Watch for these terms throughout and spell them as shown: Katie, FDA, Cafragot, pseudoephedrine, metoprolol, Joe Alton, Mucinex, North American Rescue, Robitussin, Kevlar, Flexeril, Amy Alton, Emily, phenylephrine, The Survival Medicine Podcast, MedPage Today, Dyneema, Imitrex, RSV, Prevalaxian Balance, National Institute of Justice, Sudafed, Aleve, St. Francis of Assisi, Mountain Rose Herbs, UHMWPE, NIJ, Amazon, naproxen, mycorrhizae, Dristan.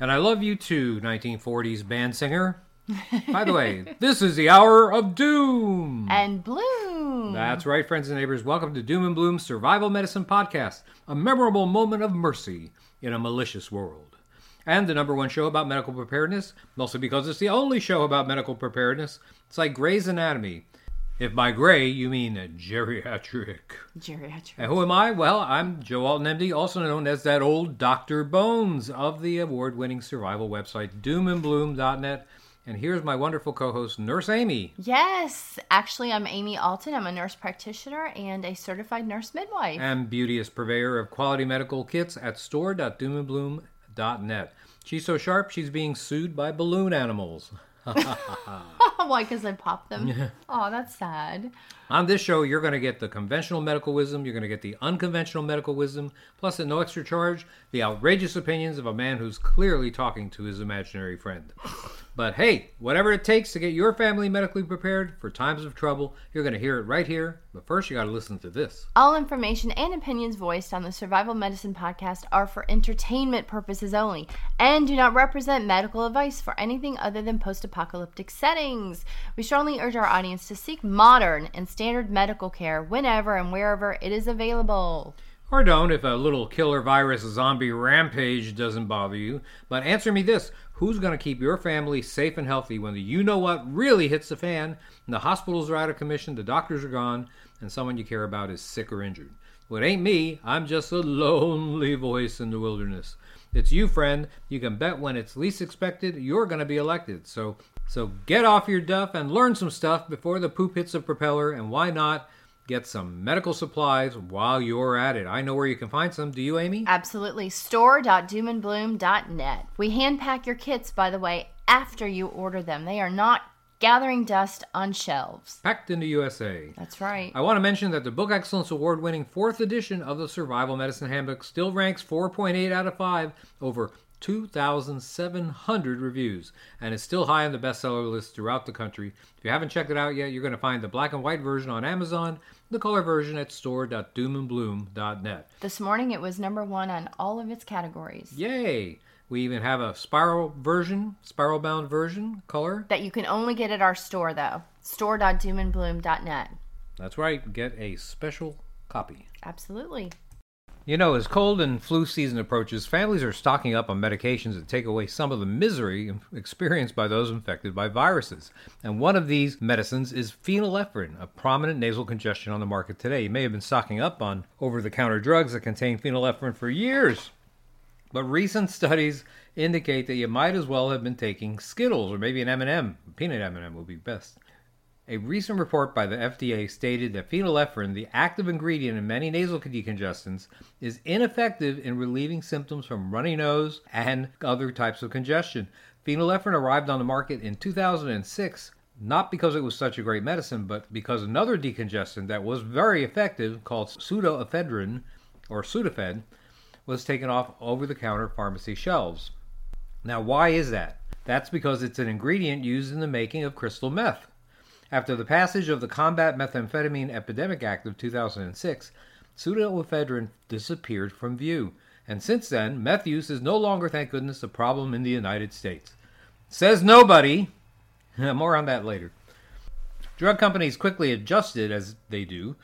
And I love you too, 1940s band singer. By the way, this is the hour of Doom and Bloom. That's right, friends and neighbors. Welcome to Doom and Bloom's Survival Medicine Podcast, a memorable moment of mercy in a malicious world. And the number one show about medical preparedness, mostly because it's the only show about medical preparedness. It's like Grey's Anatomy. If by gray, you mean geriatric. Geriatric. And who am I? Well, I'm Joe Alton, MD, also known as that old Dr. Bones of the award-winning survival website, doomandbloom.net. And here's my wonderful co-host, Nurse Amy. Yes. Actually, I'm Amy Alton. I'm a nurse practitioner and a certified nurse midwife. And beauteous purveyor of quality medical kits at store.doomandbloom.net. She's so sharp, she's being sued by balloon animals. Why? Because I popped them? Oh, that's sad. On this show, you're going to get the conventional medical wisdom, you're going to get the unconventional medical wisdom, plus at no extra charge, the outrageous opinions of a man who's clearly talking to his imaginary friend. But hey, whatever it takes to get your family medically prepared for times of trouble, you're going to hear it right here. But first, you got to listen to this. All information and opinions voiced on the Survival Medicine Podcast are for entertainment purposes only and do not represent medical advice for anything other than post-apocalyptic settings. We strongly urge our audience to seek modern and standard medical care whenever and wherever it is available. Or don't, if a little killer virus zombie rampage doesn't bother you. But answer me this. Who's going to keep your family safe and healthy when the you-know-what really hits the fan, and the hospitals are out of commission, the doctors are gone, and someone you care about is sick or injured? Well, it ain't me. I'm just a lonely voice in the wilderness. It's you, friend. You can bet when it's least expected, you're going to be elected. So get off your duff and learn some stuff before the poop hits the propeller, and why not get some medical supplies while you're at it. I know where you can find some. Do you, Amy? Absolutely. Store.doomandbloom.net. We hand pack your kits, by the way, after you order them. They are not gathering dust on shelves. Packed in the USA. That's right. I want to mention that the Book Excellence Award-winning 4th edition of the Survival Medicine Handbook still ranks 4.8 out of 5 over 2,700 reviews, and it's still high on the bestseller list throughout the country. If you haven't checked it out yet, you're going to find the black and white version on Amazon, the color version at store.doomandbloom.net. This morning it was number one on all of its categories. Yay! We even have a spiral bound version, color. That you can only get at our store, though. Store.doomandbloom.net. That's right. Get a special copy. Absolutely. You know, as cold and flu season approaches, families are stocking up on medications that take away some of the misery experienced by those infected by viruses. And one of these medicines is phenylephrine, a prominent nasal congestion on the market today. You may have been stocking up on over-the-counter drugs that contain phenylephrine for years. But recent studies indicate that you might as well have been taking Skittles or maybe an M&M. A peanut M&M would be best. A recent report by the FDA stated that phenylephrine, the active ingredient in many nasal decongestants, is ineffective in relieving symptoms from runny nose and other types of congestion. Phenylephrine arrived on the market in 2006, not because it was such a great medicine, but because another decongestant that was very effective, called pseudoephedrine, or Sudafed, was taken off over-the-counter pharmacy shelves. Now, why is that? That's because it's an ingredient used in the making of crystal meth. After the passage of the Combat Methamphetamine Epidemic Act of 2006, pseudoephedrine disappeared from view. And since then, meth use is no longer, thank goodness, a problem in the United States. Says nobody. More on that later. Drug companies quickly adjusted, as they do,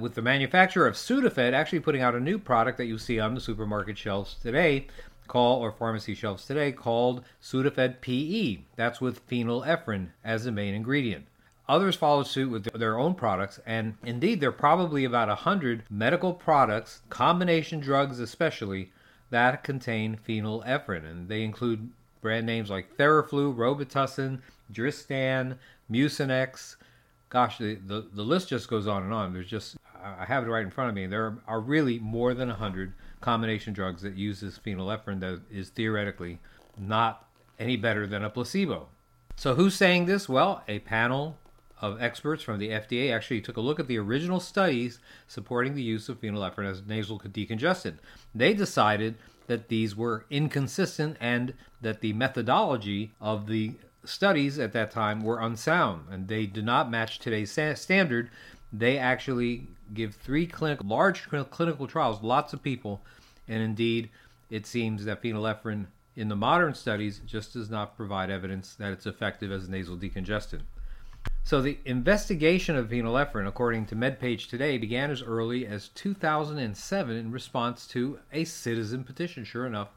with the manufacturer of Sudafed actually putting out a new product that you see on the supermarket shelves today, or pharmacy shelves today, called Sudafed PE. That's with phenylephrine as the main ingredient. Others followed suit with their own products, and indeed there are probably about 100 medical products, combination drugs especially, that contain phenylephrine, and they include brand names like Theraflu, Robitussin, Dristan, Mucinex. Gosh, the list just goes on and on. I have it right in front of me. There are really more than 100 combination drugs that use this phenylephrine that is theoretically not any better than a placebo. So who's saying this? Well, a panel of experts from the FDA actually took a look at the original studies supporting the use of phenylephrine as a nasal decongestant. They decided that these were inconsistent and that the methodology of the studies at that time were unsound, and they did not match today's standard. They actually give three large clinical trials, lots of people, and indeed it seems that phenylephrine in the modern studies just does not provide evidence that it's effective as a nasal decongestant. So the investigation of phenylephrine, according to MedPage Today, began as early as 2007 in response to a citizen petition. Sure enough,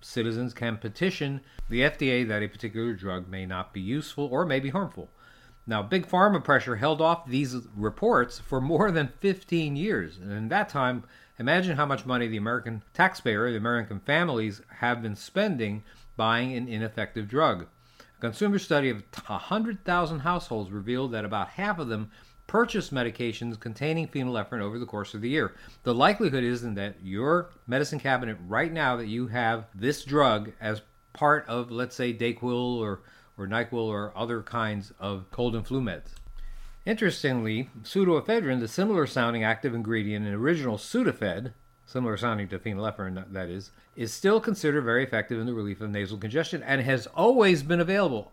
citizens can petition the FDA that a particular drug may not be useful or may be harmful. Now, Big Pharma pressure held off these reports for more than 15 years. And in that time, imagine how much money the American taxpayer, the American families, have been spending buying an ineffective drug. A consumer study of 100,000 households revealed that about half of them purchased medications containing phenylephrine over the course of the year. The likelihood is that your medicine cabinet right now that you have this drug as part of, let's say, Dayquil or NyQuil or other kinds of cold and flu meds. Interestingly, pseudoephedrine, the similar-sounding active ingredient in original Sudafed, similar sounding to phenylephrine, that is still considered very effective in the relief of nasal congestion and has always been available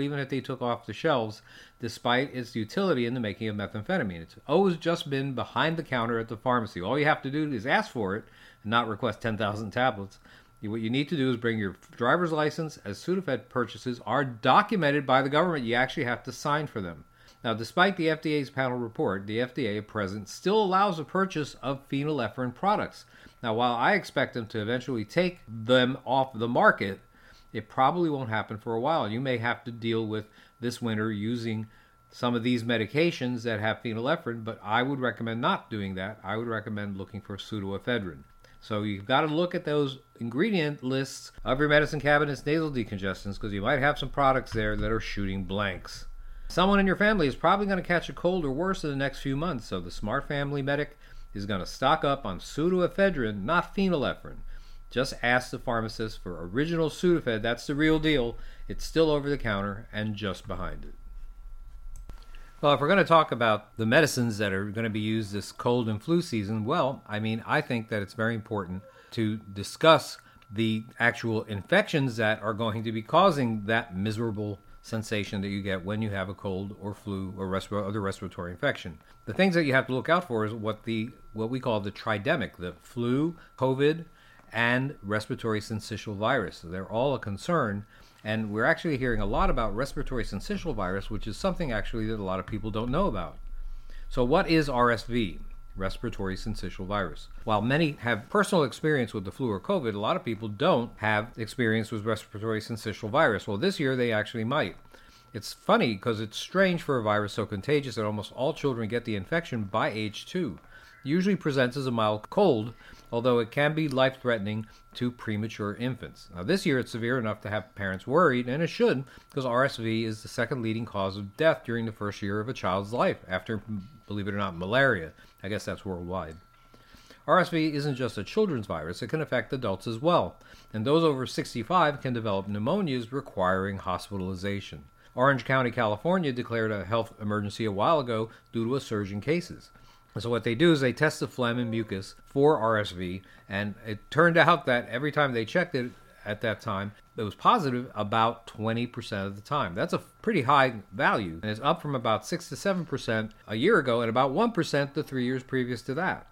even if they took off the shelves, despite its utility in the making of methamphetamine. It's always just been behind the counter at the pharmacy. All you have to do is ask for it and not request 10,000 tablets. What you need to do is bring your driver's license, as Sudafed purchases are documented by the government. You actually have to sign for them. Now, despite the FDA's panel report, the FDA at present still allows the purchase of phenylephrine products. Now, while I expect them to eventually take them off the market, it probably won't happen for a while. You may have to deal with this winter using some of these medications that have phenylephrine, but I would recommend not doing that. I would recommend looking for pseudoephedrine. So you've got to look at those ingredient lists of your medicine cabinet's nasal decongestants, because you might have some products there that are shooting blanks. Someone in your family is probably going to catch a cold or worse in the next few months, so the smart family medic is going to stock up on pseudoephedrine, not phenylephrine. Just ask the pharmacist for original Sudafed. That's the real deal. It's still over the counter and just behind it. Well, if we're going to talk about the medicines that are going to be used this cold and flu season, I think that it's very important to discuss the actual infections that are going to be causing that miserable sensation that you get when you have a cold or flu or other respiratory infection. The things that you have to look out for is what we call the tridemic, the flu, COVID, and respiratory syncytial virus. So they're all a concern, and we're actually hearing a lot about respiratory syncytial virus, which is something actually that a lot of people don't know about. So what is RSV, respiratory syncytial virus? While many have personal experience with the flu or COVID, a lot of people don't have experience with respiratory syncytial virus. Well, this year they actually might. It's funny because it's strange for a virus so contagious that almost all children get the infection by age 2. It usually presents as a mild cold, although it can be life-threatening to premature infants. Now, this year it's severe enough to have parents worried, and it should, because RSV is the second leading cause of death during the first year of a child's life, after, believe it or not, malaria. I guess that's worldwide. RSV isn't just a children's virus. It can affect adults as well, and those over 65 can develop pneumonias requiring hospitalization. Orange County, California declared a health emergency a while ago due to a surge in cases. So what they do is they test the phlegm and mucus for RSV, and it turned out that every time they checked it at that time, it was positive about 20% of the time. That's a pretty high value, and it's up from about 6 to 7% a year ago and about 1% the 3 years previous to that.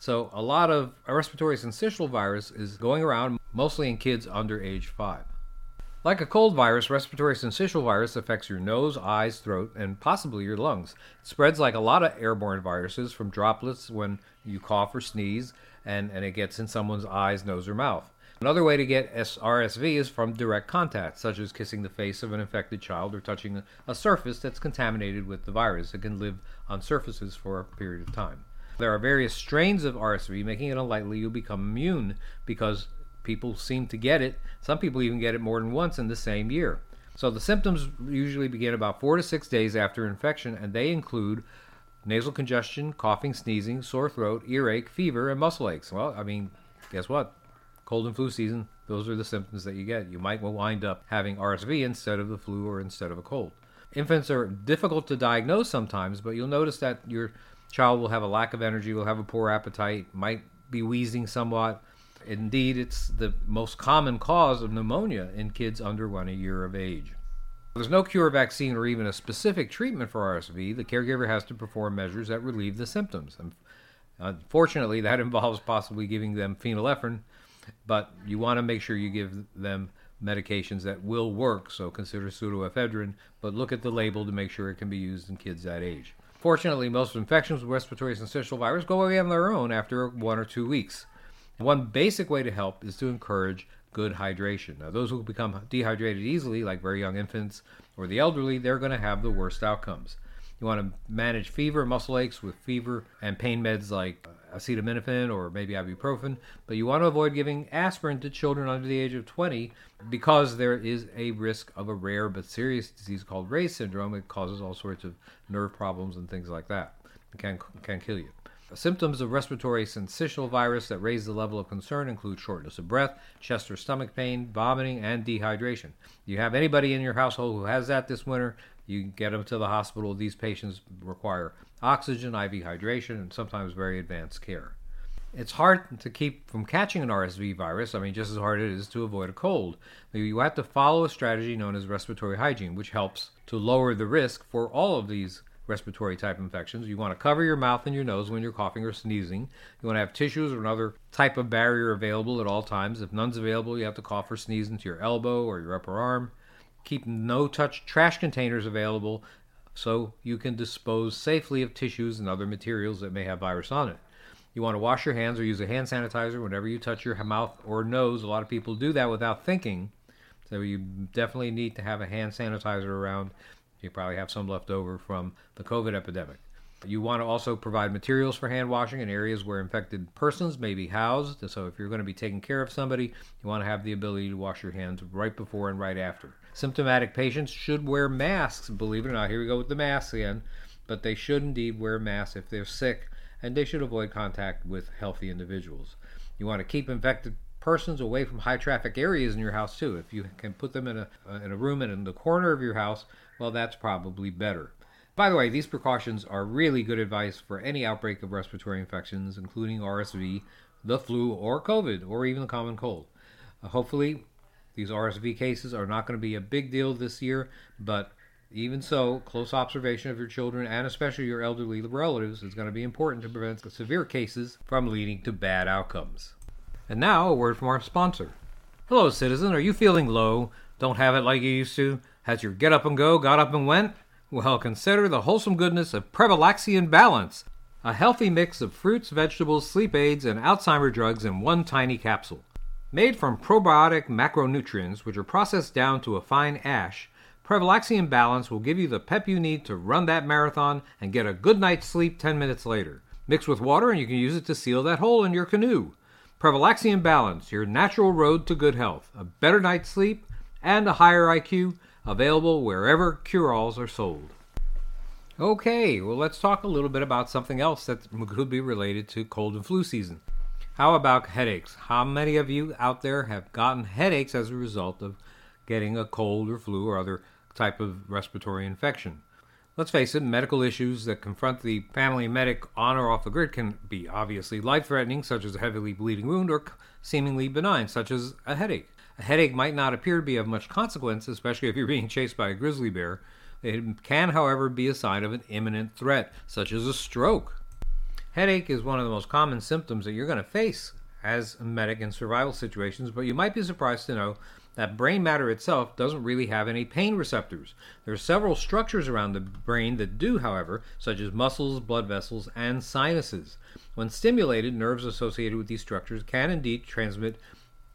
So a lot of respiratory syncytial virus is going around, mostly in kids under age 5. Like a cold virus, respiratory syncytial virus affects your nose, eyes, throat, and possibly your lungs. It spreads like a lot of airborne viruses from droplets when you cough or sneeze, and it gets in someone's eyes, nose, or mouth. Another way to get RSV is from direct contact, such as kissing the face of an infected child or touching a surface that's contaminated with the virus. It can live on surfaces for a period of time. There are various strains of RSV, making it unlikely you'll become immune, because people seem to get it. Some people even get it more than once in the same year. So the symptoms usually begin about 4 to 6 days after infection, and they include nasal congestion, coughing, sneezing, sore throat, earache, fever, and muscle aches. Well, guess what? Cold and flu season, those are the symptoms that you get. You might wind up having RSV instead of the flu or instead of a cold. Infants are difficult to diagnose sometimes, but you'll notice that your child will have a lack of energy, will have a poor appetite, might be wheezing somewhat. Indeed, it's the most common cause of pneumonia in kids under 1 year of age. There's no cure, vaccine, or even a specific treatment for RSV. The caregiver has to perform measures that relieve the symptoms. Unfortunately, that involves possibly giving them phenylephrine but you want to make sure you give them medications that will work, so consider pseudoephedrine, but look at the label to make sure it can be used in kids that age. Fortunately, most infections with respiratory syncytial virus go away on their own after 1 or 2 weeks. One basic way to help is to encourage good hydration. Now, those who become dehydrated easily, like very young infants or the elderly, they're going to have the worst outcomes. You want to manage fever, muscle aches with fever and pain meds like acetaminophen or maybe ibuprofen, but you want to avoid giving aspirin to children under the age of 20 because there is a risk of a rare but serious disease called Ray's syndrome. It causes all sorts of nerve problems and things like that. It can kill you. Symptoms of respiratory syncytial virus that raise the level of concern include shortness of breath, chest or stomach pain, vomiting, and dehydration. You have anybody in your household who has that this winter, you get them to the hospital. These patients require oxygen, IV hydration, and sometimes very advanced care. It's hard to keep from catching an RSV virus. I mean, just as hard it is to avoid a cold. You have to follow a strategy known as respiratory hygiene, which helps to lower the risk for all of these respiratory type infections. You want to cover your mouth and your nose when you're coughing or sneezing. You want to have tissues or another type of barrier available at all times. If none's available, you have to cough or sneeze into your elbow or your upper arm. Keep no-touch trash containers available so you can dispose safely of tissues and other materials that may have virus on it. You want to wash your hands or use a hand sanitizer whenever you touch your mouth or nose. A lot of people do that without thinking, so you definitely need to have a hand sanitizer around. You probably have some left over from the COVID epidemic. You want to also provide materials for hand washing in areas where infected persons may be housed. So if you're going to be taking care of somebody, you want to have the ability to wash your hands right before and right after. Symptomatic patients should wear masks, believe it or not. Here we go with the masks again. But they should indeed wear masks if they're sick, and they should avoid contact with healthy individuals. You want to keep infected persons away from high traffic areas in your house too. If you can put them in a room and in the corner of your house, well, that's probably better. By the way, these precautions are really good advice for any outbreak of respiratory infections, including RSV, the flu, or COVID, or even the common cold. Hopefully, these RSV cases are not going to be a big deal this year, but even so, close observation of your children and especially your elderly relatives is going to be important to prevent the severe cases from leading to bad outcomes. And now, a word from our sponsor. Hello, citizen. Are you feeling low? Don't have it like you used to? Has your get-up-and-go got up and went? Well, consider the wholesome goodness of Prevalaxian Balance, a healthy mix of fruits, vegetables, sleep aids, and Alzheimer drugs in one tiny capsule. Made from probiotic macronutrients, which are processed down to a fine ash, Prevalaxian Balance will give you the pep you need to run that marathon and get a good night's sleep 10 minutes later. Mix with water and you can use it to seal that hole in your canoe. Prevalaxian Balance, your natural road to good health, a better night's sleep, and a higher IQ, available wherever cure-alls are sold. Okay, well, let's talk a little bit about something else that could be related to cold and flu season. How about headaches? How many of you out there have gotten headaches as a result of getting a cold or flu or other type of respiratory infection? Let's face it, medical issues that confront the family medic on or off the grid can be obviously life-threatening, such as a heavily bleeding wound, or seemingly benign, such as a headache. A headache might not appear to be of much consequence, especially if you're being chased by a grizzly bear. It can, however, be a sign of an imminent threat, such as a stroke. Headache is one of the most common symptoms that you're going to face as a medic in survival situations, but you might be surprised to know that brain matter itself doesn't really have any pain receptors. There are several structures around the brain that do, however, such as muscles, blood vessels, and sinuses. When stimulated, nerves associated with these structures can indeed transmit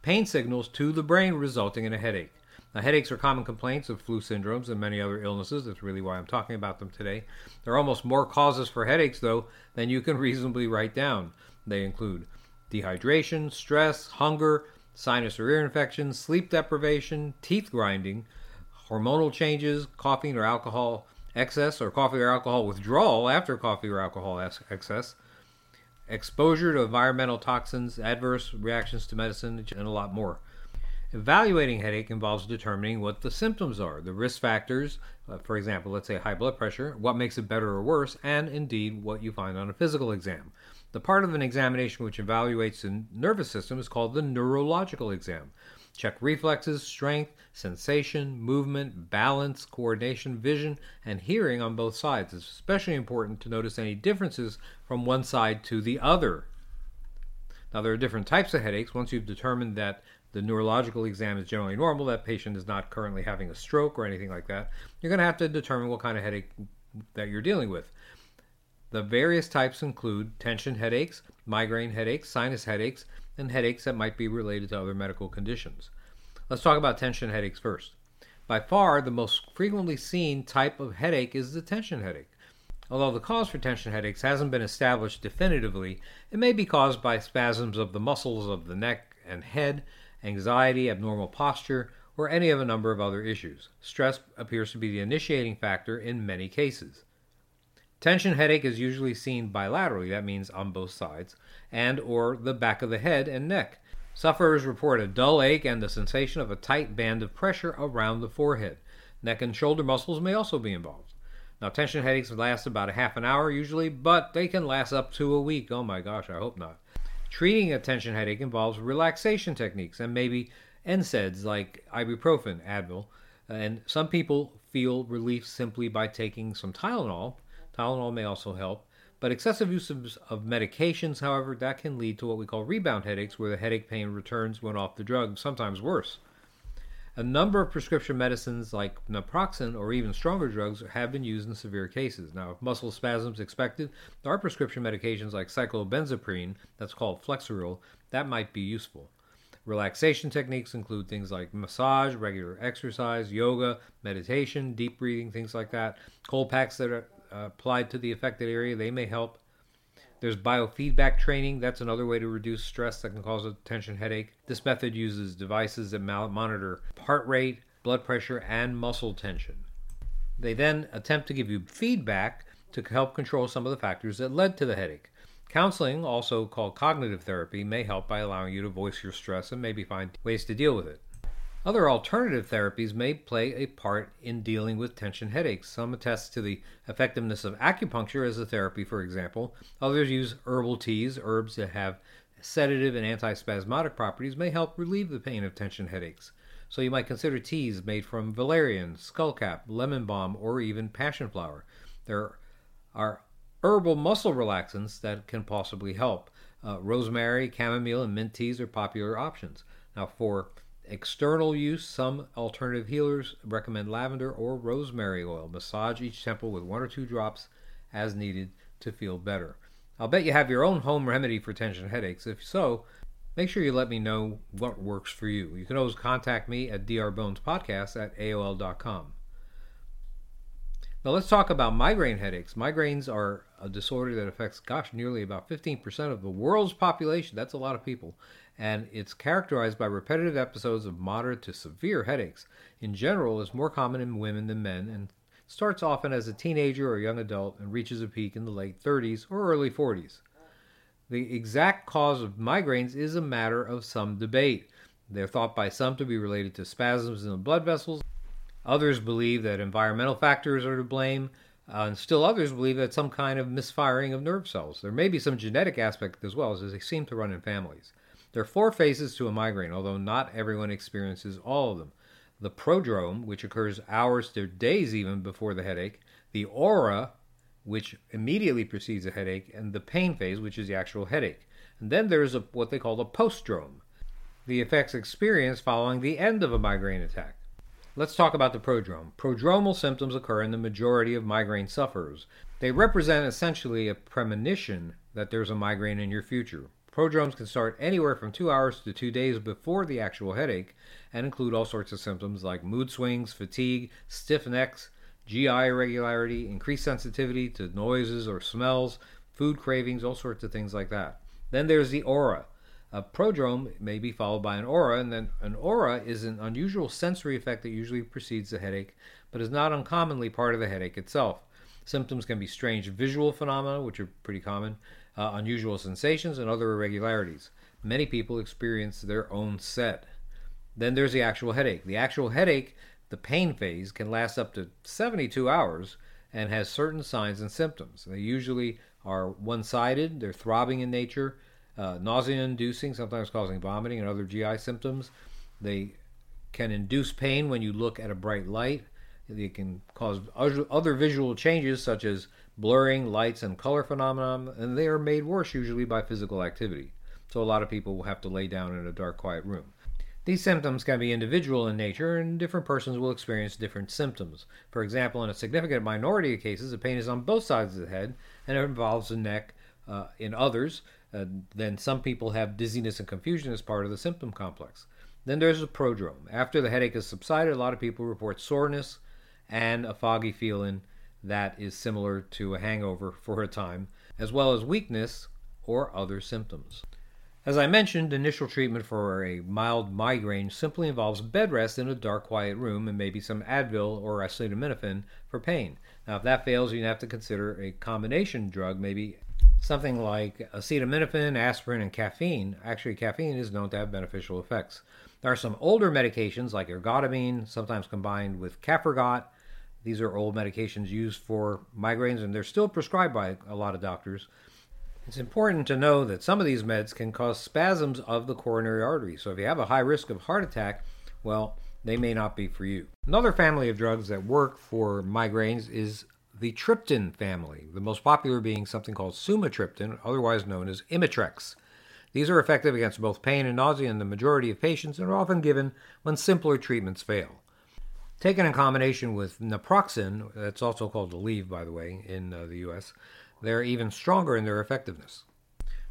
pain signals to the brain, resulting in a headache. Now, headaches are common complaints of flu syndromes and many other illnesses. That's really why I'm talking about them today. There are almost more causes for headaches, though, than you can reasonably write down. They include dehydration, stress, hunger, sinus or ear infections, sleep deprivation, teeth grinding, hormonal changes, coughing or alcohol excess, or coffee or alcohol withdrawal after coffee or alcohol excess, exposure to environmental toxins, adverse reactions to medicine, and a lot more. Evaluating headache involves determining what the symptoms are, the risk factors, for example, let's say high blood pressure, what makes it better or worse, and indeed what you find on a physical exam. The part of an examination which evaluates the nervous system is called the neurological exam. Check reflexes, strength, sensation, movement, balance, coordination, vision, and hearing on both sides. It's especially important to notice any differences from one side to the other. Now, there are different types of headaches. Once you've determined that the neurological exam is generally normal, that patient is not currently having a stroke or anything like that, you're going to have to determine what kind of headache that you're dealing with. The various types include tension headaches, migraine headaches, sinus headaches, and headaches that might be related to other medical conditions. Let's talk about tension headaches first. By far, the most frequently seen type of headache is the tension headache. Although the cause for tension headaches hasn't been established definitively, it may be caused by spasms of the muscles of the neck and head, anxiety, abnormal posture, or any of a number of other issues. Stress appears to be the initiating factor in many cases. Tension headache is usually seen bilaterally, that means on both sides, and or the back of the head and neck. Sufferers report a dull ache and the sensation of a tight band of pressure around the forehead. Neck and shoulder muscles may also be involved. Now, tension headaches last about a half an hour usually, but they can last up to a week. Oh my gosh, I hope not. Treating a tension headache involves relaxation techniques and maybe NSAIDs like ibuprofen, Advil, and some people feel relief simply by taking some Tylenol. Tylenol may also help, but excessive use of medications, however, that can lead to what we call rebound headaches, where the headache pain returns when off the drug, sometimes worse. A number of prescription medicines like naproxen or even stronger drugs have been used in severe cases. Now, if muscle spasms expected, there are prescription medications like cyclobenzaprine, that's called Flexeril, that might be useful. Relaxation techniques include things like massage, regular exercise, yoga, meditation, deep breathing, things like that. Cold packs that are applied to the affected area, they may help. There's biofeedback training. That's another way to reduce stress that can cause a tension headache. This method uses devices that monitor heart rate, blood pressure, and muscle tension. They then attempt to give you feedback to help control some of the factors that led to the headache. Counseling, also called cognitive therapy, may help by allowing you to voice your stress and maybe find ways to deal with it. Other alternative therapies may play a part in dealing with tension headaches. Some attest to the effectiveness of acupuncture as a therapy, for example. Others use herbal teas. Herbs that have sedative and antispasmodic properties may help relieve the pain of tension headaches. So you might consider teas made from valerian, skullcap, lemon balm, or even passion flower. There are herbal muscle relaxants that can possibly help. Rosemary, chamomile, and mint teas are popular options. Now, for external use, some alternative healers recommend lavender or rosemary oil. Massage each temple with 1 or 2 drops as needed to feel better. I'll bet you have your own home remedy for tension headaches. If so, make sure you let me know what works for you. You can always contact me at drbonespodcast@aol.com. Now let's talk about migraine headaches. Migraines are a disorder that affects, nearly about 15% of the world's population. That's a lot of people. And it's characterized by repetitive episodes of moderate to severe headaches. In general, it's more common in women than men and starts often as a teenager or young adult and reaches a peak in the late 30s or early 40s. The exact cause of migraines is a matter of some debate. They're thought by some to be related to spasms in the blood vessels. Others believe that environmental factors are to blame. And still others believe that some kind of misfiring of nerve cells. There may be some genetic aspect as well, as they seem to run in families. There are 4 phases to a migraine, although not everyone experiences all of them. The prodrome, which occurs hours to days even before the headache, the aura, which immediately precedes a headache, and the pain phase, which is the actual headache. And then there is what they call the postdrome, the effects experienced following the end of a migraine attack. Let's talk about the prodrome. Prodromal symptoms occur in the majority of migraine sufferers. They represent essentially a premonition that there's a migraine in your future. Prodromes can start anywhere from 2 hours to 2 days before the actual headache and include all sorts of symptoms like mood swings, fatigue, stiff necks, GI irregularity, increased sensitivity to noises or smells, food cravings, all sorts of things like that. Then there's the aura. A prodrome may be followed by an aura, and then an aura is an unusual sensory effect that usually precedes the headache, but is not uncommonly part of the headache itself. Symptoms can be strange visual phenomena, which are pretty common, unusual sensations, and other irregularities. Many people experience their own set. Then there's the actual headache. The actual headache, the pain phase, can last up to 72 hours and has certain signs and symptoms. They usually are one-sided, they're throbbing in nature, nausea-inducing, sometimes causing vomiting and other GI symptoms. They can induce pain when you look at a bright light. They can cause other visual changes such as blurring, lights, and color phenomenon, and they are made worse usually by physical activity. so a lot of people will have to lay down in a dark, quiet room. These symptoms can be individual in nature, and different persons will experience different symptoms. For example, in a significant minority of cases, the pain is on both sides of the head, and it involves the neck in others. Then some people have dizziness and confusion as part of the symptom complex. Then there's the prodrome. After the headache has subsided, a lot of people report soreness and a foggy feeling that is similar to a hangover for a time, as well as weakness or other symptoms. As I mentioned, initial treatment for a mild migraine simply involves bed rest in a dark, quiet room and maybe some Advil or acetaminophen for pain. Now, if that fails, you have to consider a combination drug, maybe something like acetaminophen, aspirin, and caffeine. Actually, caffeine is known to have beneficial effects. There are some older medications like ergotamine, sometimes combined with Cafragot. These are old medications used for migraines, and they're still prescribed by a lot of doctors. It's important to know that some of these meds can cause spasms of the coronary artery. So if you have a high risk of heart attack, well, they may not be for you. Another family of drugs that work for migraines is the triptan family, the most popular being something called sumatriptan, otherwise known as Imitrex. These are effective against both pain and nausea in the majority of patients and are often given when simpler treatments fail. Taken in combination with naproxen, that's also called Aleve, by the way, in the U.S., they're even stronger in their effectiveness.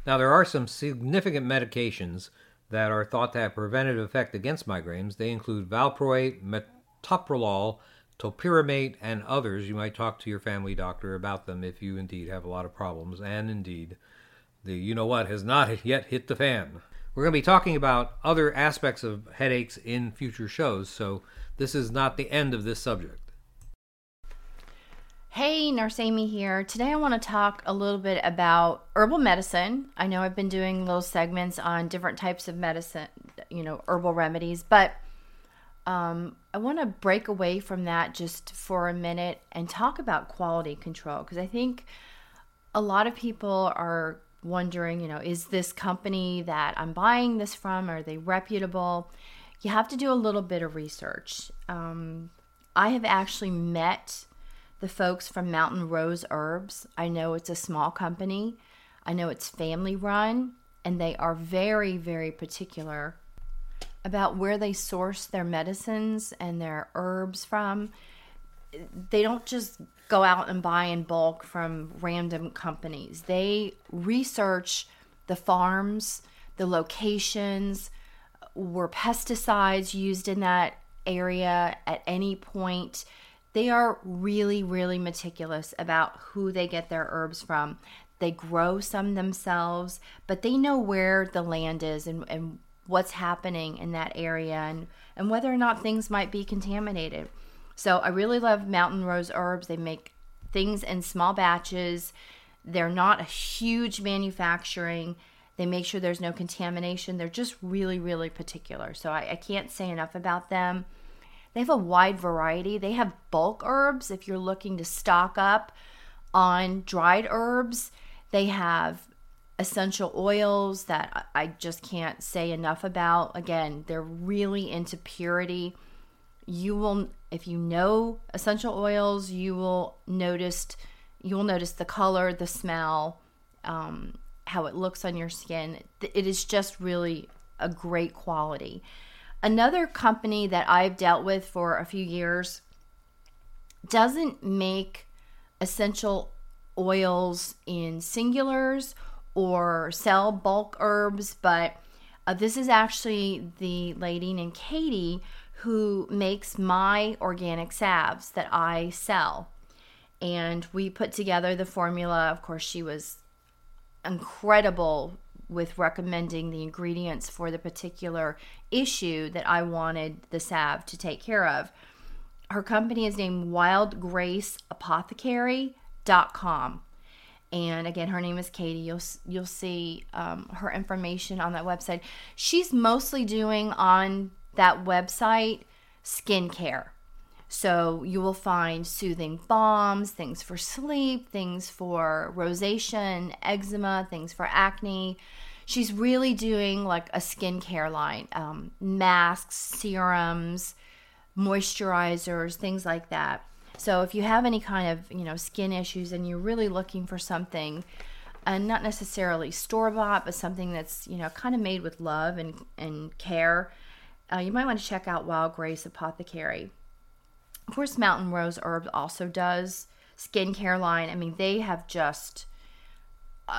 Now, there are some significant medications that are thought to have preventative effect against migraines. They include valproate, metoprolol, topiramate, and others. You might talk to your family doctor about them if you indeed have a lot of problems, and indeed, the you-know-what has not yet hit the fan. We're going to be talking about other aspects of headaches in future shows, so this is not the end of this subject. Hey, Nurse Amy here. Today I want to talk a little bit about herbal medicine. I know I've been doing little segments on different types of medicine, herbal remedies, but I want to break away from that just for a minute and talk about quality control, because I think a lot of people are wondering, is this company that I'm buying this from, are they reputable? You have to do a little bit of research. I have actually met the folks from Mountain Rose Herbs. I know it's a small company. I know it's family run, and they are very, very particular about where they source their medicines and their herbs from. They don't just go out and buy in bulk from random companies. They research the farms, the locations, were pesticides used in that area at any point. They are really, really meticulous about who they get their herbs from. They grow some themselves, but they know where the land is and what's happening in that area and whether or not things might be contaminated. So I really love Mountain Rose Herbs. They make things in small batches. They're not a huge manufacturing. They make sure there's no contamination. They're just really, really particular. So I can't say enough about them. They have a wide variety. They have bulk herbs if you're looking to stock up on dried herbs. They have essential oils that I just can't say enough about. Again, they're really into purity. You will, if you know essential oils, you will notice the color, the smell, how it looks on your skin. It is just really a great quality. Another company that I've dealt with for a few years doesn't make essential oils in singulars or sell bulk herbs, but this is actually the lady named Katie who makes my organic salves that I sell. And we put together the formula. Of course, she was incredible with recommending the ingredients for the particular issue that I wanted the salve to take care of. Her company is named WildGraceApothecary.com. And again, her name is Katie. You'll see her information on that website. She's mostly doing on that website skincare. So you will find soothing balms, things for sleep, things for rosacea, eczema, things for acne. She's really doing like a skincare line, masks, serums, moisturizers, things like that. So if you have any kind of skin issues and you're really looking for something and not necessarily store-bought, but something that's, you know, kind of made with love and care, you might want to check out Wild Grace Apothecary. Of course, Mountain Rose Herbs also does skincare line. I mean, they have just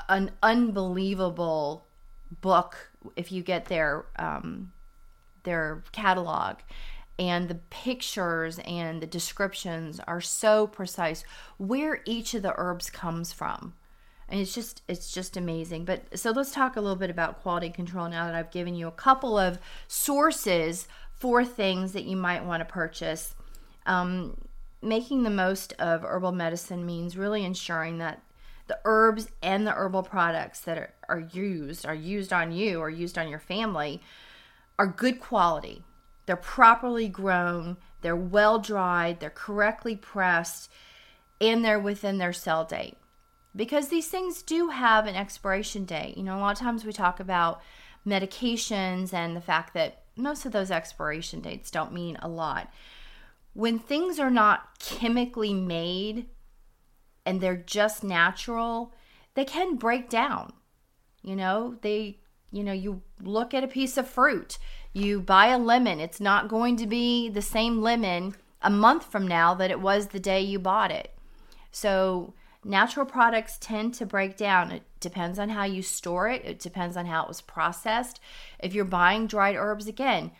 an unbelievable book if you get their catalog. And the pictures and the descriptions are so precise where each of the herbs comes from. And it's just amazing. But so let's talk a little bit about quality control now that I've given you a couple of sources for things that you might want to purchase. Making the most of herbal medicine means really ensuring that the herbs and the herbal products that are used on you or used on your family are good quality. They're properly grown, they're well dried, they're correctly pressed, and they're within their sell date. Because these things do have an expiration date. You know, a lot of times we talk about medications and the fact that most of those expiration dates don't mean a lot. When things are not chemically made and they're just natural, they can break down. You know, you look at a piece of fruit, you buy a lemon. It's not going to be the same lemon a month from now that it was the day you bought it. So natural products tend to break down. It depends on how you store it. It depends on how it was processed. If you're buying dried herbs, again,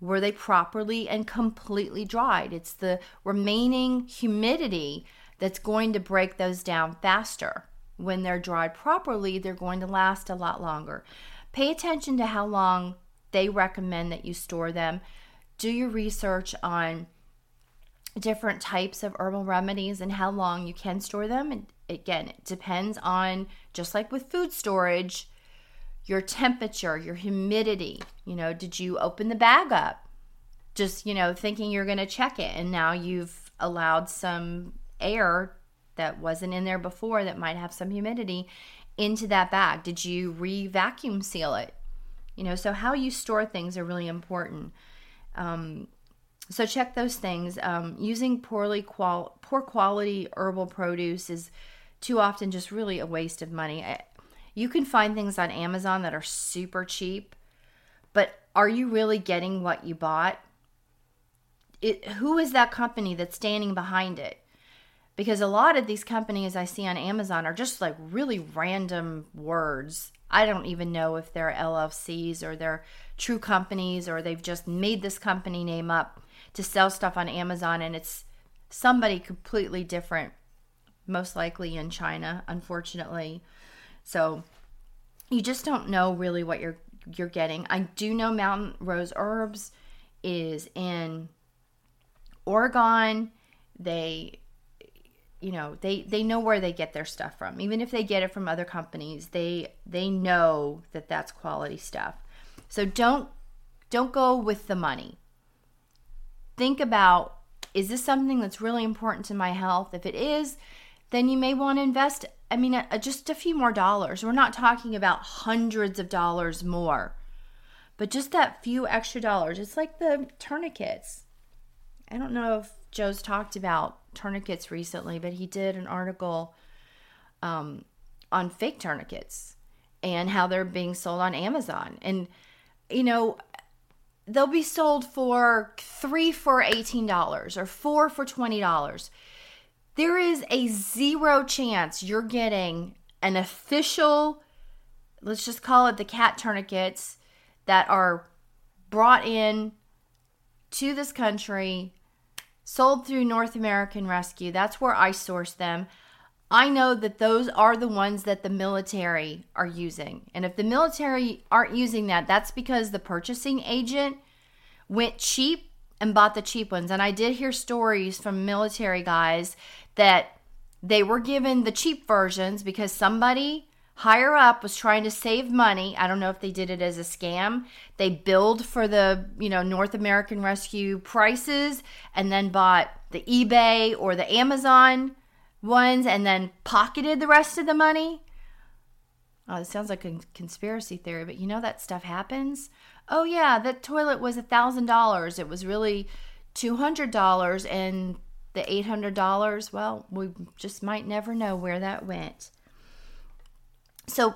were they properly and completely dried? It's the remaining humidity that's going to break those down faster. When they're dried properly, they're going to last a lot longer. Pay attention to how long they recommend that you store them. Do your research on different types of herbal remedies and how long you can store them. And again, it depends on, just like with food storage, your temperature, your humidity. You know, did you open the bag up just, you know, thinking you're going to check it, and now you've allowed some air that wasn't in there before that might have some humidity into that bag? Did you re-vacuum seal it? You know, so how you store things are really important. So check those things. Using poor quality herbal produce is too often just really a waste of money. You can find things on Amazon that are super cheap, but are you really getting what you bought? Who is that company that's standing behind it? Because a lot of these companies I see on Amazon are just like really random words. I don't even know if they're LLCs or they're true companies, or they've just made this company name up to sell stuff on Amazon, and it's somebody completely different, most likely in China, unfortunately. So you just don't know really what you're getting. I do know Mountain Rose Herbs is in Oregon. They know where they get their stuff from. Even if they get it from other companies, they know that that's quality stuff. So don't go with the money. Think about, is this something that's really important to my health? If it is, then you may want to invest, just a few more dollars. We're not talking about hundreds of dollars more, but just that few extra dollars. It's like the tourniquets. I don't know if Joe's talked about tourniquets recently, but he did an article on fake tourniquets and how they're being sold on Amazon. And, you know, they'll be sold for 3 for $18 or 4 for $20. There is a zero chance you're getting an official, let's just call it the cat tourniquets that are brought in to this country, sold through North American Rescue. That's where I source them. I know that those are the ones that the military are using. And if the military aren't using that, that's because the purchasing agent went cheap and bought the cheap ones. And I did hear stories from military guys that they were given the cheap versions because somebody higher up was trying to save money. I don't know if they did it as a scam. They billed for the, North American Rescue prices and then bought the eBay or the Amazon ones and then pocketed the rest of the money. Oh, it sounds like a conspiracy theory, but you know that stuff happens. Oh yeah, that toilet was $1,000. It was really $200 and the $800. Well, we just might never know where that went. So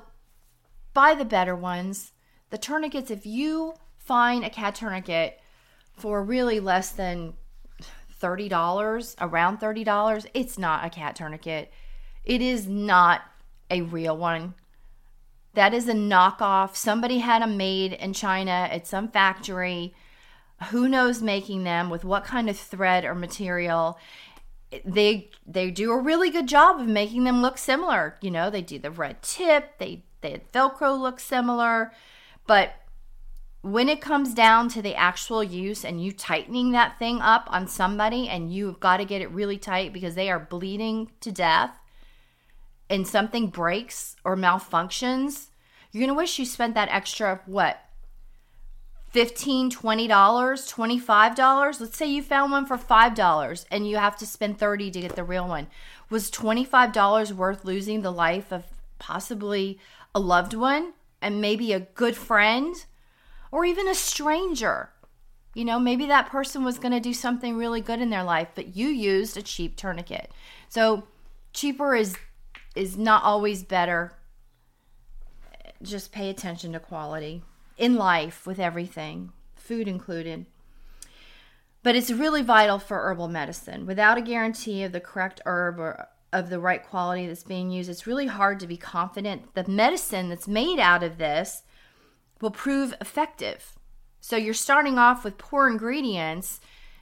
buy the better ones. The tourniquets, if you find a cat tourniquet for really less than $30, around $30, it's not a cat tourniquet. It is not a real one. That is a knockoff. Somebody had them made in China at some factory. Who knows making them with what kind of thread or material. They do a really good job of making them look similar. You know, they do the red tip. They Velcro looks similar. But when it comes down to the actual use and you tightening that thing up on somebody and you've got to get it really tight because they are bleeding to death, and something breaks or malfunctions, you're going to wish you spent that extra, what, $15, $20, $25? Let's say you found one for $5 and you have to spend $30 to get the real one. Was $25 worth losing the life of possibly a loved one and maybe a good friend or even a stranger? You know, maybe that person was going to do something really good in their life, but you used a cheap tourniquet. So cheaper is not always better. Just pay attention to quality in life with everything, food included. But it's really vital for herbal medicine. Without a guarantee of the correct herb or of the right quality that's being used, it's really hard to be confident the medicine that's made out of this will prove effective. So you're starting off with poor ingredients.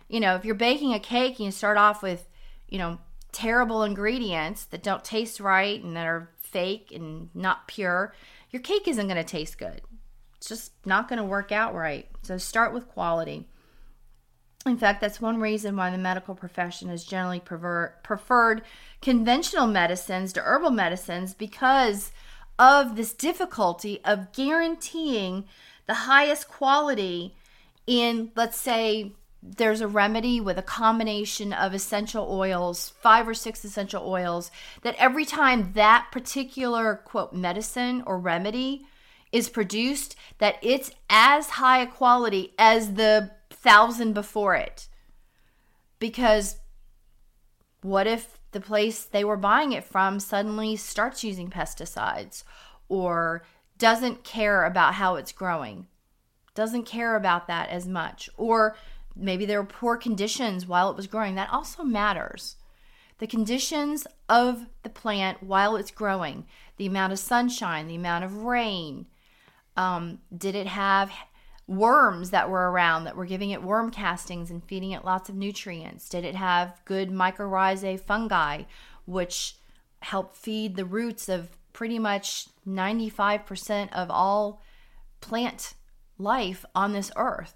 You know, if you're baking a cake and you start off with, you know, terrible ingredients that don't taste right and that are fake and not pure, your cake isn't going to taste good. It's just not going to work out right. So start with quality. In fact, that's one reason why the medical profession has generally preferred conventional medicines to herbal medicines, because of this difficulty of guaranteeing the highest quality in, let's say, there's a remedy with a combination of essential oils, 5 or 6 essential oils, that every time that particular, quote, medicine or remedy is produced, that it's as high a quality as the 1,000 before it. Because what if the place they were buying it from suddenly starts using pesticides or doesn't care about how it's growing, doesn't care about that as much, or maybe there were poor conditions while it was growing. That also matters. The conditions of the plant while it's growing, the amount of sunshine, the amount of rain. Did it have worms that were around that were giving it worm castings and feeding it lots of nutrients? Did it have good mycorrhizae fungi, which help feed the roots of pretty much 95% of all plant life on this earth?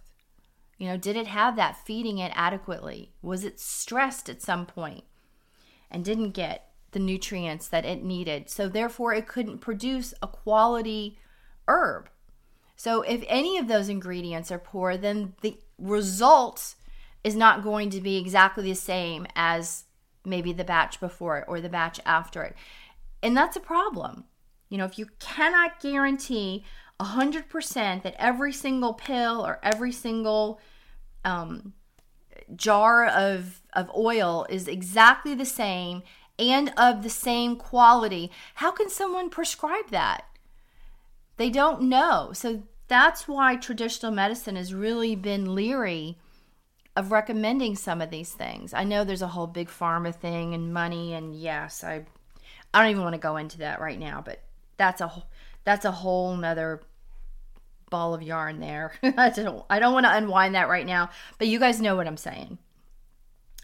You know, did it have that feeding it adequately? Was it stressed at some point and didn't get the nutrients that it needed? So therefore, it couldn't produce a quality herb. So if any of those ingredients are poor, then the result is not going to be exactly the same as maybe the batch before it or the batch after it. And that's a problem. You know, if you cannot guarantee 100% that every single pill or every single jar of oil is exactly the same and of the same quality, how can someone prescribe that? They don't know. So that's why traditional medicine has really been leery of recommending some of these things. I know there's a whole big pharma thing and money, and yes, I don't even want to go into that right now, but that's a whole nother ball of yarn there. I don't want to unwind that right now, but you guys know what I'm saying.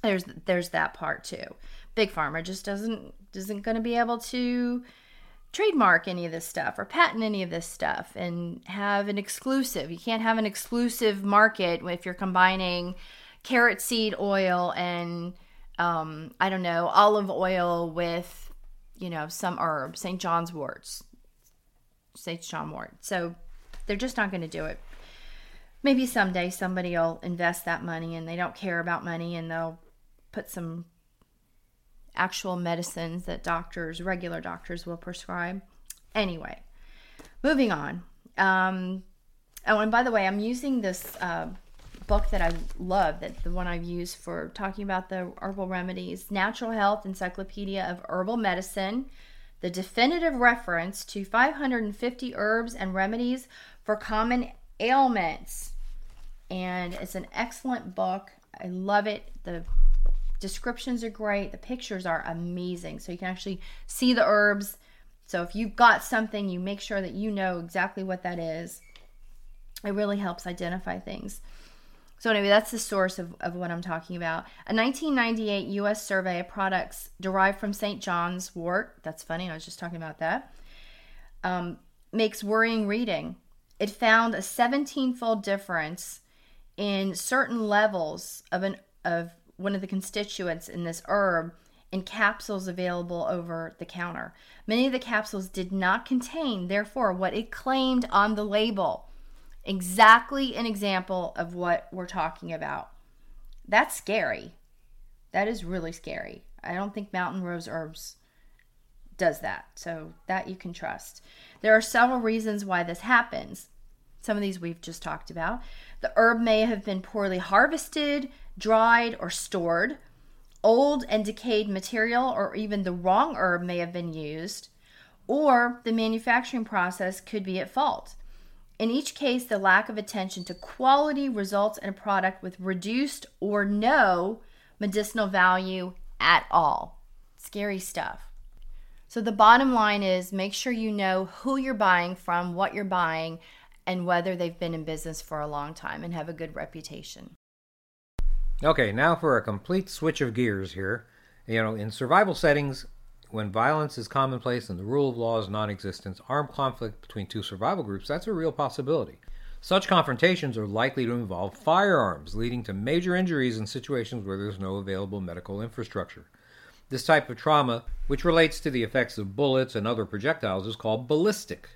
There's that part too. Big Pharma just isn't going to be able to trademark any of this stuff or patent any of this stuff and have an exclusive. You can't have an exclusive market if you're combining carrot seed oil and olive oil with, you know, some herb, St. John's Wort. So they're just not going to do it. Maybe someday somebody will invest that money, and they don't care about money, and they'll put some actual medicines that regular doctors will prescribe. Anyway, moving on. And by the way, I'm using this book that I love, that's the one I've used for talking about the herbal remedies, Natural Health Encyclopedia of Herbal Medicine, the definitive reference to 550 herbs and remedies for common ailments. And it's an excellent book. I love it. The descriptions are great. The pictures are amazing. So you can actually see the herbs. So if you've got something, you make sure that you know exactly what that is. It really helps identify things. So anyway, that's the source of what I'm talking about. A 1998 U.S. survey of products derived from St. John's Wort, that's funny, I was just talking about that, makes worrying reading. It found a 17-fold difference in certain levels of one of the constituents in this herb in capsules available over the counter. Many of the capsules did not contain, therefore, what it claimed on the label. Exactly an example of what we're talking about. That's scary. That is really scary. I don't think Mountain Rose Herbs does that. So that you can trust. There are several reasons why this happens. Some of these we've just talked about. The herb may have been poorly harvested, dried, or stored. Old and decayed material or even the wrong herb may have been used. Or the manufacturing process could be at fault. In each case, the lack of attention to quality results in a product with reduced or no medicinal value at all. Scary stuff. So the bottom line is make sure you know who you're buying from, what you're buying, and whether they've been in business for a long time and have a good reputation. Okay, now for a complete switch of gears here. You know, in survival settings, when violence is commonplace and the rule of law is non-existent, armed conflict between two survival groups, that's a real possibility. Such confrontations are likely to involve firearms, leading to major injuries in situations where there's no available medical infrastructure. This type of trauma, which relates to the effects of bullets and other projectiles, is called ballistic.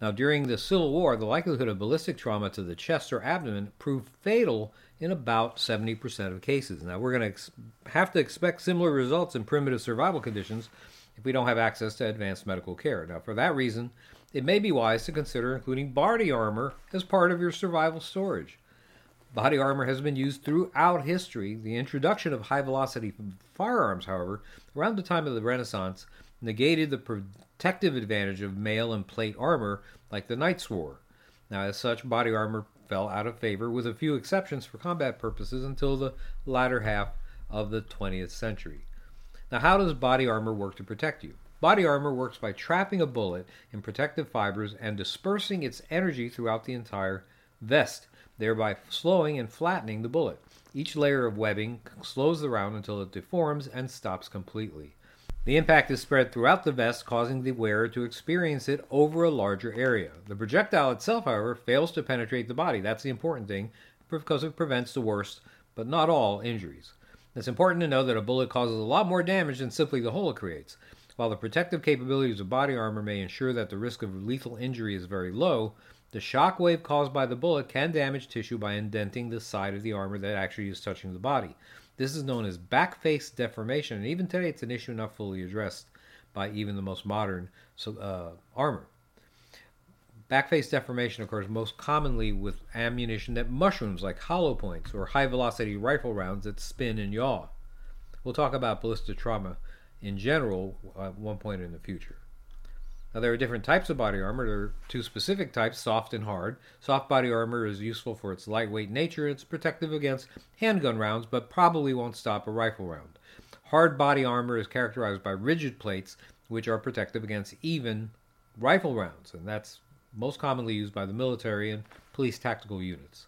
Now, during the Civil War, the likelihood of ballistic trauma to the chest or abdomen proved fatal in about 70% of cases. Now, we're going to have to expect similar results in primitive survival conditions if we don't have access to advanced medical care. Now, for that reason, it may be wise to consider including body armor as part of your survival storage. Body armor has been used throughout history. The introduction of high-velocity firearms, however, around the time of the Renaissance, negated the protective advantage of mail and plate armor like the knights wore. Now, as such, body armor fell out of favor, with a few exceptions for combat purposes, until the latter half of the 20th century. Now, how does body armor work to protect you? Body armor works by trapping a bullet in protective fibers and dispersing its energy throughout the entire vest, thereby slowing and flattening the bullet. Each layer of webbing slows the round until it deforms and stops completely. The impact is spread throughout the vest, causing the wearer to experience it over a larger area. The projectile itself, however, fails to penetrate the body. That's the important thing, because it prevents the worst, but not all, injuries. It's important to know that a bullet causes a lot more damage than simply the hole it creates. While the protective capabilities of body armor may ensure that the risk of lethal injury is very low, the shock wave caused by the bullet can damage tissue by indenting the side of the armor that actually is touching the body. This is known as back-face deformation, and even today it's an issue not fully addressed by even the most modern armor. Back-face deformation occurs most commonly with ammunition that mushrooms like hollow points or high-velocity rifle rounds that spin and yaw. We'll talk about ballistic trauma in general at one point in the future. Now, there are different types of body armor. There are two specific types, soft and hard. Soft body armor is useful for its lightweight nature. It's protective against handgun rounds, but probably won't stop a rifle round. Hard body armor is characterized by rigid plates, which are protective against even rifle rounds, and that's most commonly used by the military and police tactical units.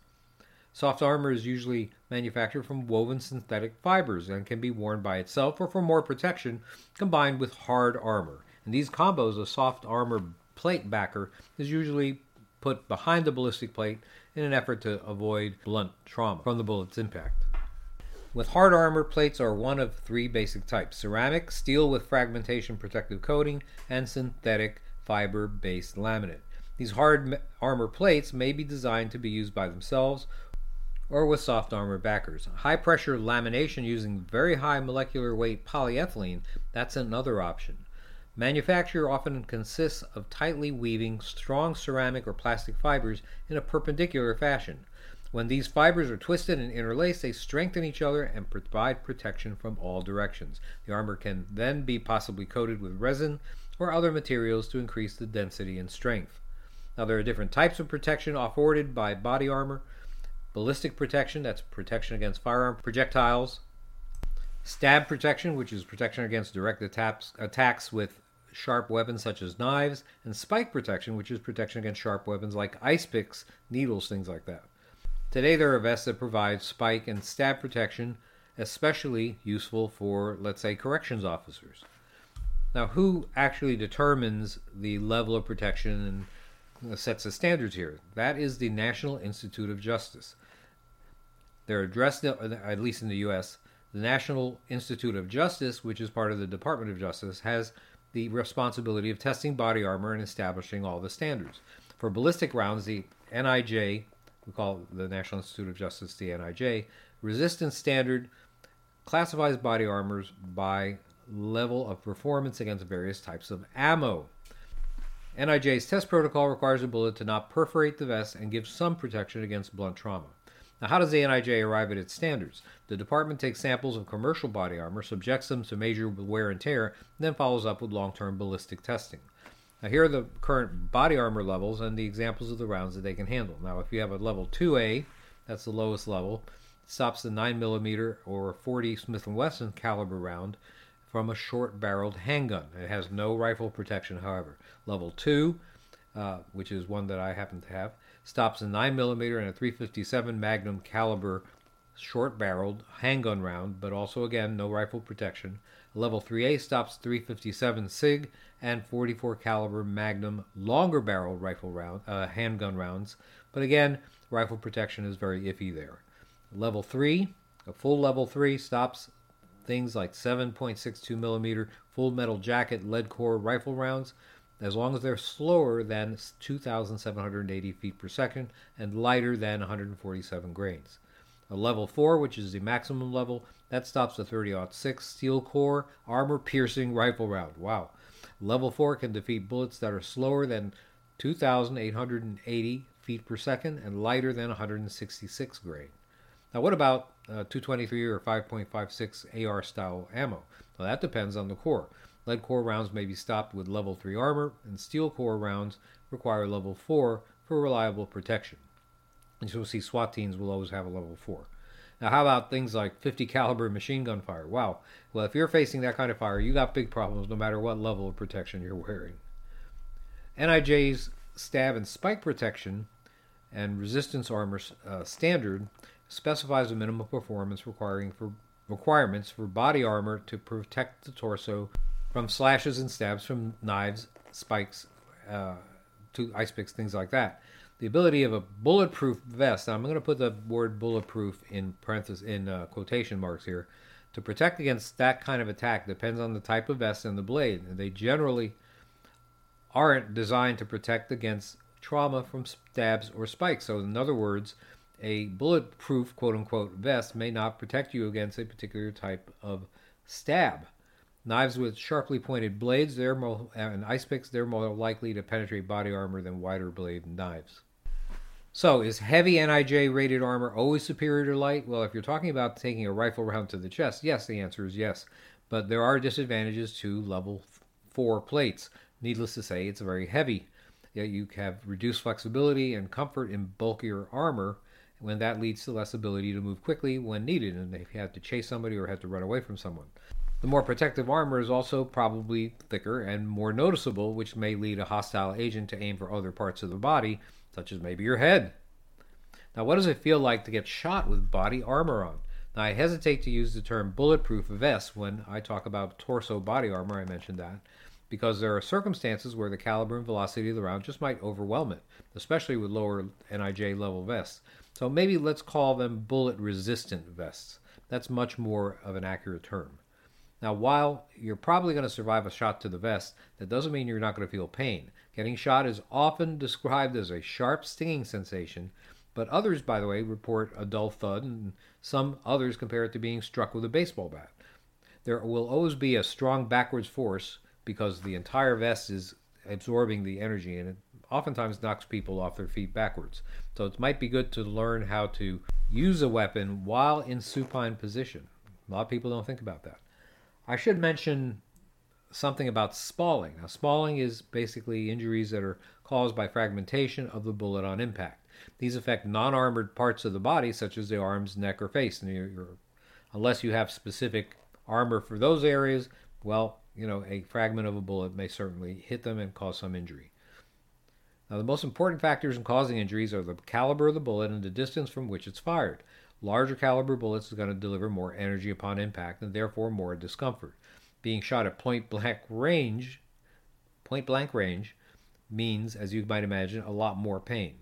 Soft armor is usually manufactured from woven synthetic fibers and can be worn by itself or for more protection combined with hard armor. In these combos, a soft armor plate backer is usually put behind the ballistic plate in an effort to avoid blunt trauma from the bullet's impact. With hard armor, plates are one of three basic types: ceramic, steel with fragmentation protective coating, and synthetic fiber-based laminate. These hard armor plates may be designed to be used by themselves or with soft armor backers. High-pressure lamination using very high molecular weight polyethylene, that's another option. Manufacture often consists of tightly weaving strong ceramic or plastic fibers in a perpendicular fashion. When these fibers are twisted and interlaced, they strengthen each other and provide protection from all directions. The armor can then be possibly coated with resin or other materials to increase the density and strength. Now, there are different types of protection afforded by body armor: ballistic protection, that's protection against firearm projectiles; stab protection, which is protection against direct attacks with sharp weapons such as knives; and spike protection, which is protection against sharp weapons like ice picks, needles, things like that. Today, there are vests that provide spike and stab protection, especially useful for, let's say, corrections officers. Now, who actually determines the level of protection and sets the standards here? That is the National Institute of Justice. They're addressed, at least in the U.S., the National Institute of Justice, which is part of the Department of Justice, has the responsibility of testing body armor and establishing all the standards. For ballistic rounds, the NIJ, we call the National Institute of Justice the NIJ, resistance standard classifies body armors by level of performance against various types of ammo. NIJ's test protocol requires a bullet to not perforate the vest and give some protection against blunt trauma. Now, how does the NIJ arrive at its standards? The department takes samples of commercial body armor, subjects them to major wear and tear, and then follows up with long-term ballistic testing. Now, here are the current body armor levels and the examples of the rounds that they can handle. Now, if you have a level 2A, that's the lowest level, stops the 9mm or 40 Smith & Wesson caliber round from a short-barreled handgun. It has no rifle protection, however. Level 2, which is one that I happen to have, stops a 9mm and a .357 Magnum caliber short-barreled handgun round, but also, again, no rifle protection. Level 3A stops .357 SIG and .44 caliber Magnum longer-barreled rifle round, handgun rounds, but again, rifle protection is very iffy there. Level 3, a full Level 3, stops things like 7.62mm full metal jacket lead core rifle rounds, as long as they're slower than 2,780 feet per second and lighter than 147 grains. A level 4, which is the maximum level, that stops a 30-06 steel core armor-piercing rifle round. Wow. Level 4 can defeat bullets that are slower than 2,880 feet per second and lighter than 166 grain. Now, what about 223 or 5.56 AR-style ammo? Well, that depends on the core. Lead core rounds may be stopped with level 3 armor, and steel core rounds require level 4 for reliable protection. And so you'll see SWAT teams will always have a level 4. Now, how about things like 50 caliber machine gun fire? Wow. Well, if you're facing that kind of fire, you got big problems no matter what level of protection you're wearing. NIJ's stab and spike protection and resistance armor standard specifies the minimum performance requirements for body armor to protect the torso from slashes and stabs from knives, spikes, to ice picks, things like that. The ability of a bulletproof vest, I'm going to put the word bulletproof in parentheses, in quotation marks here, to protect against that kind of attack depends on the type of vest and the blade. And they generally aren't designed to protect against trauma from stabs or spikes. So in other words, a bulletproof, quote-unquote, vest may not protect you against a particular type of stab. Knives with sharply pointed blades and ice picks, they're more likely to penetrate body armor than wider blade knives. So, is heavy NIJ-rated armor always superior to light? Well, if you're talking about taking a rifle round to the chest, yes, the answer is yes. But there are disadvantages to level 4 plates. Needless to say, it's very heavy. You have reduced flexibility and comfort in bulkier armor, when that leads to less ability to move quickly when needed and if you have to chase somebody or have to run away from someone. The more protective armor is also probably thicker and more noticeable, which may lead a hostile agent to aim for other parts of the body, such as maybe your head. Now, what does it feel like to get shot with body armor on? Now, I hesitate to use the term bulletproof vest when I talk about torso body armor, I mentioned that, because there are circumstances where the caliber and velocity of the round just might overwhelm it, especially with lower NIJ level vests. So maybe let's call them bullet-resistant vests. That's much more of an accurate term. Now, while you're probably going to survive a shot to the vest, that doesn't mean you're not going to feel pain. Getting shot is often described as a sharp, stinging sensation, but others, by the way, report a dull thud, and some others compare it to being struck with a baseball bat. There will always be a strong backwards force because the entire vest is absorbing the energy, and it oftentimes knocks people off their feet backwards. So it might be good to learn how to use a weapon while in supine position. A lot of people don't think about that. I should mention something about spalling. Now, spalling is basically injuries that are caused by fragmentation of the bullet on impact. These affect non-armored parts of the body, such as the arms, neck, or face. And unless you have specific armor for those areas, well, a fragment of a bullet may certainly hit them and cause some injury. Now, the most important factors in causing injuries are the caliber of the bullet and the distance from which it's fired. Larger caliber bullets are going to deliver more energy upon impact and therefore more discomfort. Being shot at point blank range means, as you might imagine, a lot more pain.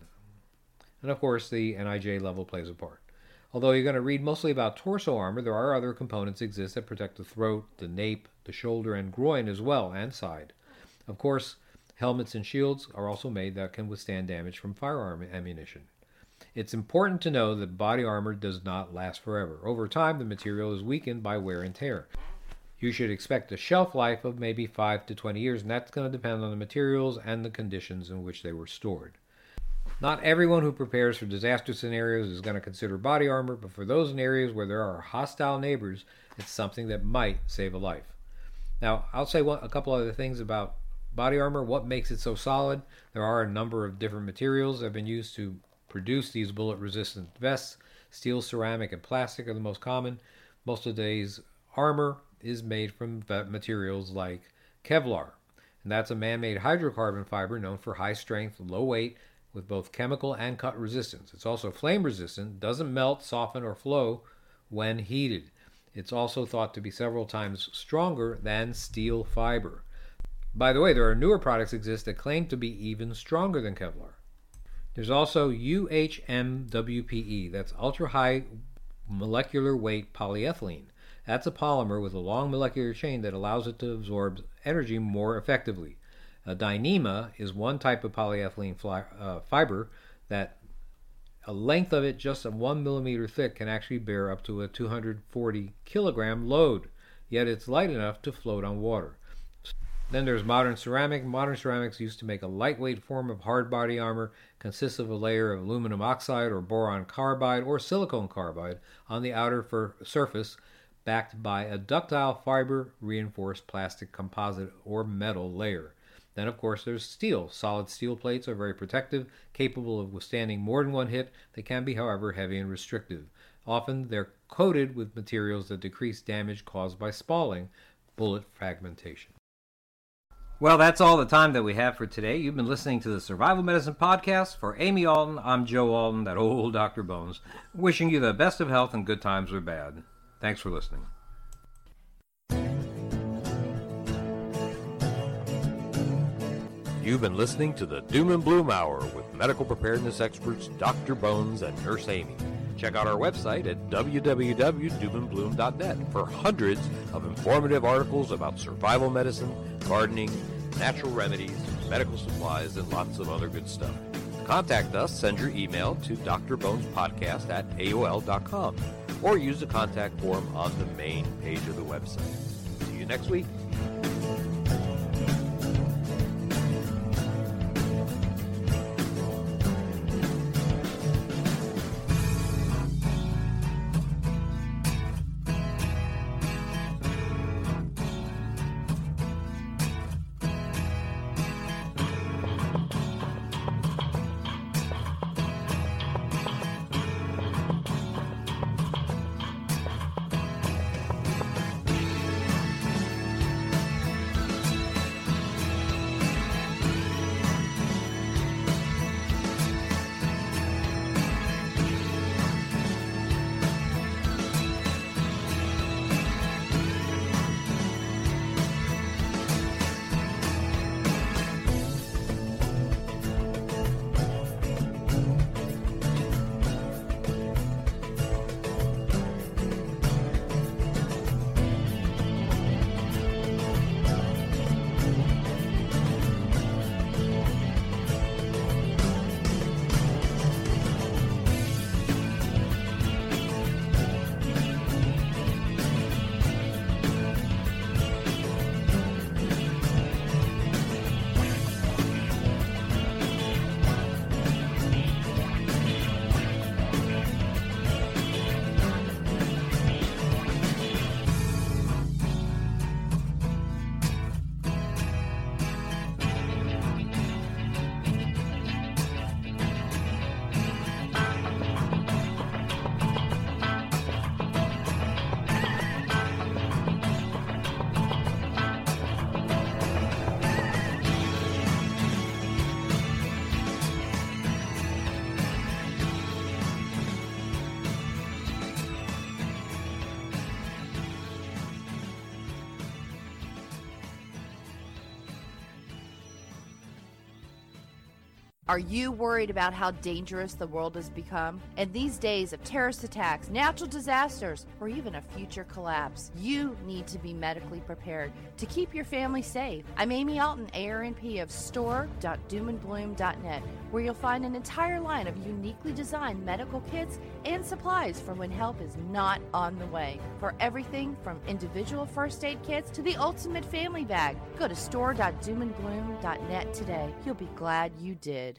And of course, the NIJ level plays a part. Although you're going to read mostly about torso armor, there are other components exist that protect the throat, the nape, the shoulder, and groin as well, and side. Of course, helmets and shields are also made that can withstand damage from firearm ammunition. It's important to know that body armor does not last forever. Over time, the material is weakened by wear and tear. You should expect a shelf life of maybe 5 to 20 years, and that's going to depend on the materials and the conditions in which they were stored. Not everyone who prepares for disaster scenarios is going to consider body armor, but for those in areas where there are hostile neighbors, it's something that might save a life. Now, I'll say a couple other things about body armor. What makes it so solid? There are a number of different materials that have been used to produce these bullet-resistant vests. Steel, ceramic, and plastic are the most common. Most of today's armor is made from materials like Kevlar, and that's a man-made hydrocarbon fiber known for high strength, low weight, with both chemical and cut resistance. It's also flame resistant, doesn't melt, soften, or flow when heated. It's also thought to be several times stronger than steel fiber. By the way, there are newer products exist that claim to be even stronger than Kevlar. There's also UHMWPE, that's ultra-high molecular weight polyethylene. That's a polymer with a long molecular chain that allows it to absorb energy more effectively. Dyneema is one type of polyethylene fiber that a length of it just 1 millimeter thick can actually bear up to a 240 kilogram load, yet it's light enough to float on water. Then there's modern ceramic. Modern ceramics used to make a lightweight form of hard body armor, consists of a layer of aluminum oxide or boron carbide or silicon carbide on the outer surface, backed by a ductile fiber reinforced plastic composite or metal layer. Then, of course, there's steel. Solid steel plates are very protective, capable of withstanding more than one hit. They can be, however, heavy and restrictive. Often, they're coated with materials that decrease damage caused by spalling, bullet fragmentation. Well, that's all the time that we have for today. You've been listening to the Survival Medicine Podcast. For Amy Alton, I'm Joe Alton, that old Dr. Bones, wishing you the best of health and good times or bad. Thanks for listening. You've been listening to the Doom and Bloom Hour with medical preparedness experts Dr. Bones and Nurse Amy. Check out our website at www.doomandbloom.net for hundreds of informative articles about survival medicine, gardening, natural remedies, medical supplies, and lots of other good stuff. To contact us, send your email to drbonespodcast@aol.com or use the contact form on the main page of the website. See you next week. Are you worried about how dangerous the world has become? In these days of terrorist attacks, natural disasters, or even a future collapse, you need to be medically prepared to keep your family safe. I'm Amy Alton, ARNP of store.doomandbloom.net, where you'll find an entire line of uniquely designed medical kits and supplies for when help is not on the way. For everything from individual first aid kits to the ultimate family bag, go to store.doomandbloom.net today. You'll be glad you did.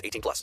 18+.